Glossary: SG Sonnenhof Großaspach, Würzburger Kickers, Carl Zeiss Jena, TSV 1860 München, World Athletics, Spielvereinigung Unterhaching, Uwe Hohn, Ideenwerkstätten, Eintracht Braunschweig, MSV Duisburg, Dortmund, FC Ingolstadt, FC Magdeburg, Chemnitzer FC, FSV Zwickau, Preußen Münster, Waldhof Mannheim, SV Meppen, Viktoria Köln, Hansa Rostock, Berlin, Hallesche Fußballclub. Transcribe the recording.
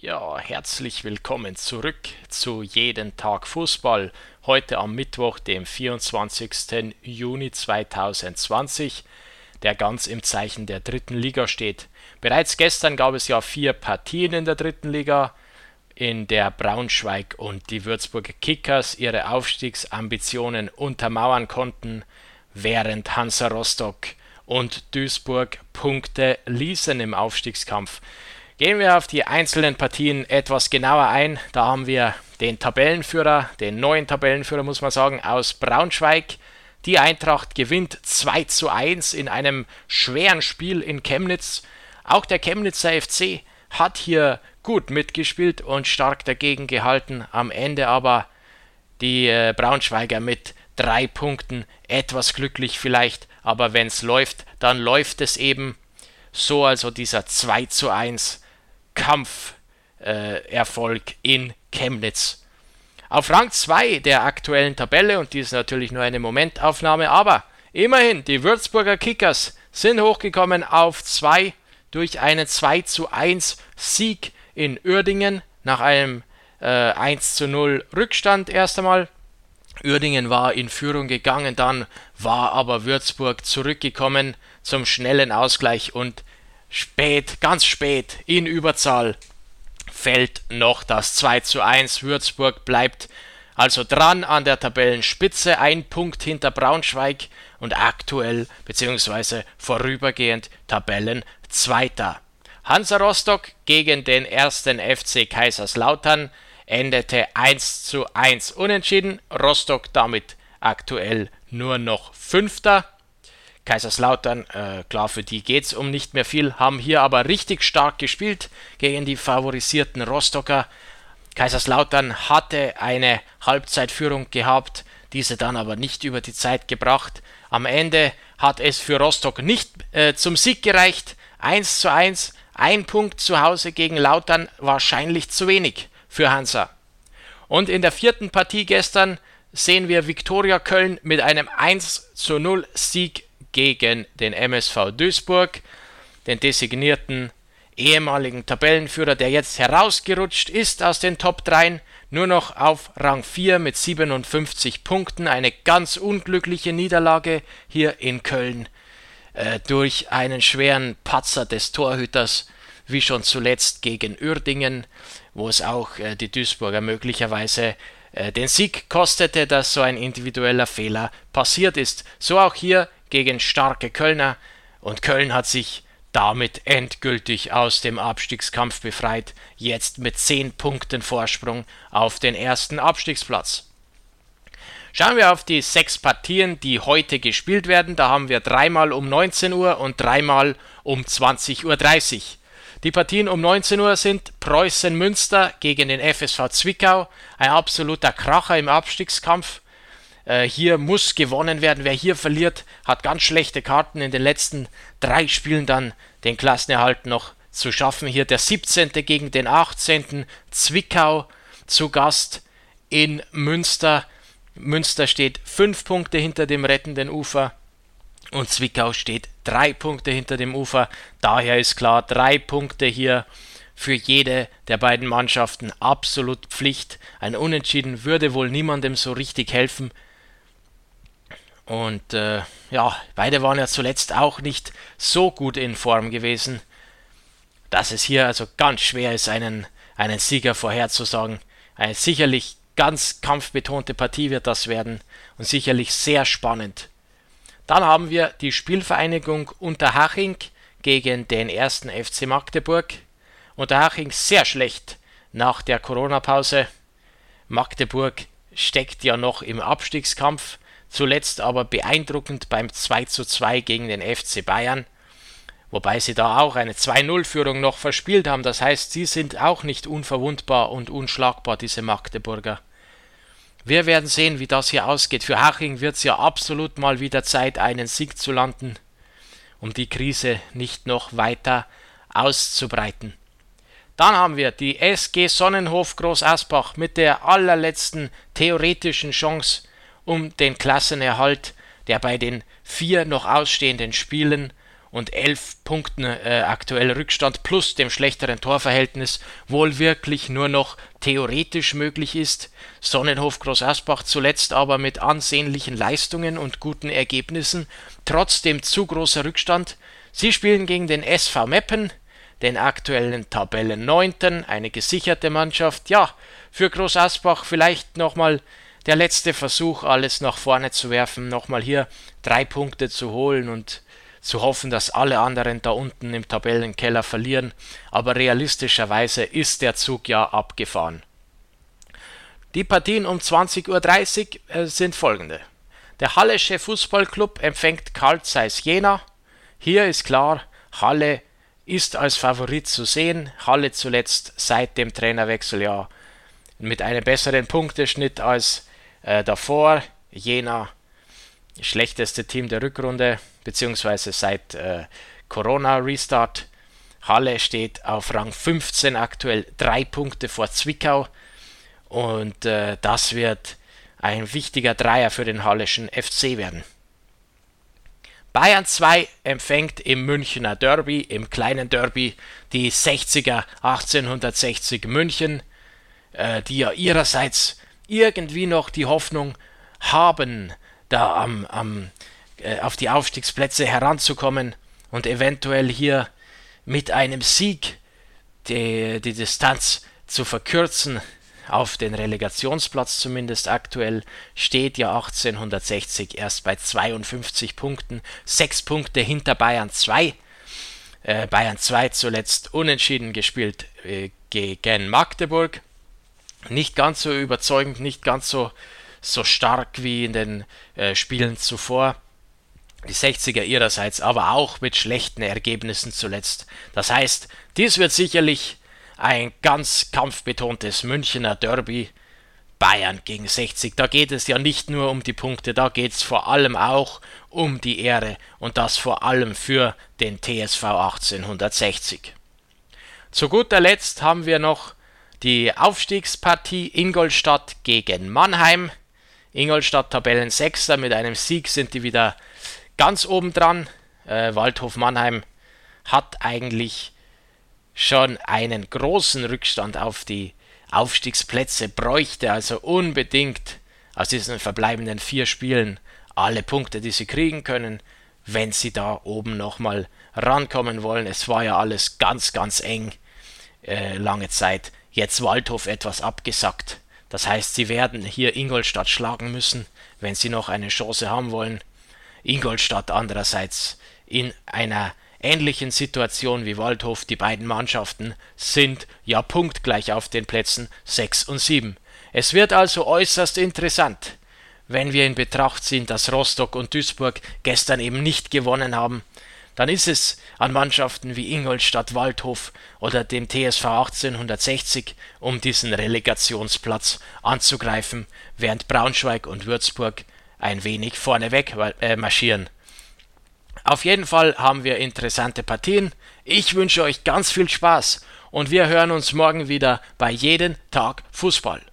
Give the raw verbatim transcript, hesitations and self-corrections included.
Ja, herzlich willkommen zurück zu Jeden Tag Fußball. Heute am Mittwoch, dem vierundzwanzigsten Juni zweitausendzwanzig, der ganz im Zeichen der dritten Liga steht. Bereits gestern gab es ja vier Partien in der dritten Liga, in der Braunschweig und die Würzburger Kickers ihre Aufstiegsambitionen untermauern konnten, während Hansa Rostock und Duisburg Punkte ließen im Aufstiegskampf. Gehen wir auf die einzelnen Partien etwas genauer ein. Da haben wir den Tabellenführer, den neuen Tabellenführer muss man sagen, aus Braunschweig. Die Eintracht gewinnt zwei zu eins in einem schweren Spiel in Chemnitz. Auch der Chemnitzer F C hat hier gut mitgespielt und stark dagegen gehalten. Am Ende aber die Braunschweiger mit drei Punkten. Etwas glücklich vielleicht, aber wenn es läuft, dann läuft es eben. So also dieser zwei zu eins. Kampferfolg äh, in Chemnitz. Auf Rang zwei der aktuellen Tabelle, und die ist natürlich nur eine Momentaufnahme, aber immerhin, die Würzburger Kickers sind hochgekommen auf zwei durch einen zwei zu eins Sieg in Uerdingen nach einem äh, eins zu null Rückstand erst einmal. Uerdingen war in Führung gegangen, dann war aber Würzburg zurückgekommen zum schnellen Ausgleich und Spät, ganz spät, in Überzahl fällt noch das zwei zu eins. Würzburg bleibt also dran an der Tabellenspitze, ein Punkt hinter Braunschweig und aktuell bzw. vorübergehend Tabellenzweiter. Hansa Rostock gegen den ersten F C Kaiserslautern endete eins zu eins unentschieden. Rostock damit aktuell nur noch Fünfter. Kaiserslautern, äh, klar, für die geht's um nicht mehr viel, haben hier aber richtig stark gespielt gegen die favorisierten Rostocker. Kaiserslautern hatte eine Halbzeitführung gehabt, diese dann aber nicht über die Zeit gebracht. Am Ende hat es für Rostock nicht äh, zum Sieg gereicht. eins zu eins, ein Punkt zu Hause gegen Lautern, wahrscheinlich zu wenig für Hansa. Und in der vierten Partie gestern sehen wir Viktoria Köln mit einem eins zu null Sieg gegen den M S V Duisburg, den designierten ehemaligen Tabellenführer, der jetzt herausgerutscht ist aus den Top drei, nur noch auf Rang vier mit siebenundfünfzig Punkten. Eine ganz unglückliche Niederlage hier in Köln äh, durch einen schweren Patzer des Torhüters, wie schon zuletzt gegen Uerdingen, wo es auch äh, die Duisburger möglicherweise äh, den Sieg kostete, dass so ein individueller Fehler passiert ist. So auch hier gegen starke Kölner, und Köln hat sich damit endgültig aus dem Abstiegskampf befreit, jetzt mit zehn Punkten Vorsprung auf den ersten Abstiegsplatz. Schauen wir auf die sechs Partien, die heute gespielt werden. Da haben wir dreimal um neunzehn Uhr und dreimal um zwanzig Uhr dreißig. Die Partien um neunzehn Uhr sind Preußen Münster gegen den F S V Zwickau, ein absoluter Kracher im Abstiegskampf. Hier muss gewonnen werden. Wer hier verliert, hat ganz schlechte Karten, in den letzten drei Spielen dann den Klassenerhalt noch zu schaffen. Hier der siebzehnte gegen den achtzehnten Zwickau zu Gast in Münster. Münster steht fünf Punkte hinter dem rettenden Ufer und Zwickau steht drei Punkte hinter dem Ufer. Daher ist klar, drei Punkte hier für jede der beiden Mannschaften absolut Pflicht. Ein Unentschieden würde wohl niemandem so richtig helfen. Und äh, ja, beide waren ja zuletzt auch nicht so gut in Form gewesen, dass es hier also ganz schwer ist, einen, einen Sieger vorherzusagen. Eine sicherlich ganz kampfbetonte Partie wird das werden und sicherlich sehr spannend. Dann haben wir die Spielvereinigung Unterhaching gegen den ersten F C Magdeburg. Unterhaching sehr schlecht nach der Corona-Pause. Magdeburg steckt ja noch im Abstiegskampf. Zuletzt aber beeindruckend beim zwei zu zwei gegen den F C Bayern, wobei sie da auch eine zwei null Führung noch verspielt haben. Das heißt, sie sind auch nicht unverwundbar und unschlagbar, diese Magdeburger. Wir werden sehen, wie das hier ausgeht. Für Haching wird es ja absolut mal wieder Zeit, einen Sieg zu landen, um die Krise nicht noch weiter auszubreiten. Dann haben wir die S G Sonnenhof Großaspach mit der allerletzten theoretischen Chance um den Klassenerhalt, der bei den vier noch ausstehenden Spielen und elf Punkten äh, aktuell Rückstand plus dem schlechteren Torverhältnis wohl wirklich nur noch theoretisch möglich ist. Sonnenhof Großaspach zuletzt aber mit ansehnlichen Leistungen und guten Ergebnissen, trotzdem zu großer Rückstand. Sie spielen gegen den S V Meppen, den aktuellen Tabellenneunten, eine gesicherte Mannschaft. Ja, für Großaspach vielleicht nochmal der letzte Versuch, alles nach vorne zu werfen, nochmal hier drei Punkte zu holen und zu hoffen, dass alle anderen da unten im Tabellenkeller verlieren. Aber realistischerweise ist der Zug ja abgefahren. Die Partien um zwanzig Uhr dreißig sind folgende. Der Hallesche Fußballclub empfängt Carl Zeiss Jena. Hier ist klar, Halle ist als Favorit zu sehen. Halle zuletzt seit dem Trainerwechsel ja mit einem besseren Punkteschnitt als äh, davor. Jena, schlechteste Team der Rückrunde, beziehungsweise seit äh, Corona-Restart. Halle steht auf Rang fünfzehn aktuell, drei Punkte vor Zwickau. Und äh, das wird ein wichtiger Dreier für den Halleschen F C werden. Bayern zwei empfängt im Münchner Derby, im kleinen Derby, die sechziger achtzehnhundertsechzig München, die ja ihrerseits irgendwie noch die Hoffnung haben, da am, am, äh, auf die Aufstiegsplätze heranzukommen und eventuell hier mit einem Sieg die, die Distanz zu verkürzen, auf den Relegationsplatz zumindest aktuell, steht ja achtzehnhundertsechzig erst bei zweiundfünfzig Punkten, sechs Punkte hinter Bayern zwei. Äh, Bayern zwei zuletzt unentschieden gespielt äh, gegen Magdeburg. Nicht ganz so überzeugend, nicht ganz so, so stark wie in den äh, Spielen zuvor. Die sechziger ihrerseits aber auch mit schlechten Ergebnissen zuletzt. Das heißt, dies wird sicherlich ein ganz kampfbetontes Münchner Derby, Bayern gegen sechzig. Da geht es ja nicht nur um die Punkte, da geht es vor allem auch um die Ehre und das vor allem für den T S V achtzehnhundertsechzig. Zu guter Letzt haben wir noch die Aufstiegspartie Ingolstadt gegen Mannheim. Ingolstadt Tabellensechster, mit einem Sieg sind die wieder ganz oben dran. Äh, Waldhof Mannheim hat eigentlich schon einen großen Rückstand auf die Aufstiegsplätze, bräuchte also unbedingt aus diesen verbleibenden vier Spielen alle Punkte, die sie kriegen können, wenn sie da oben nochmal rankommen wollen. Es war ja alles ganz, ganz eng äh, lange Zeit. Jetzt Waldhof etwas abgesackt. Das heißt, sie werden hier Ingolstadt schlagen müssen, wenn sie noch eine Chance haben wollen. Ingolstadt andererseits in einer ähnlichen Situation wie Waldhof. Die beiden Mannschaften sind ja punktgleich auf den Plätzen sechs und sieben. Es wird also äußerst interessant, wenn wir in Betracht ziehen, dass Rostock und Duisburg gestern eben nicht gewonnen haben. Dann ist es an Mannschaften wie Ingolstadt, Waldhof oder dem T S V achtzehnhundertsechzig, um diesen Relegationsplatz anzugreifen, während Braunschweig und Würzburg ein wenig vorneweg marschieren. Auf jeden Fall haben wir interessante Partien. Ich wünsche euch ganz viel Spaß und wir hören uns morgen wieder bei Jeden Tag Fußball.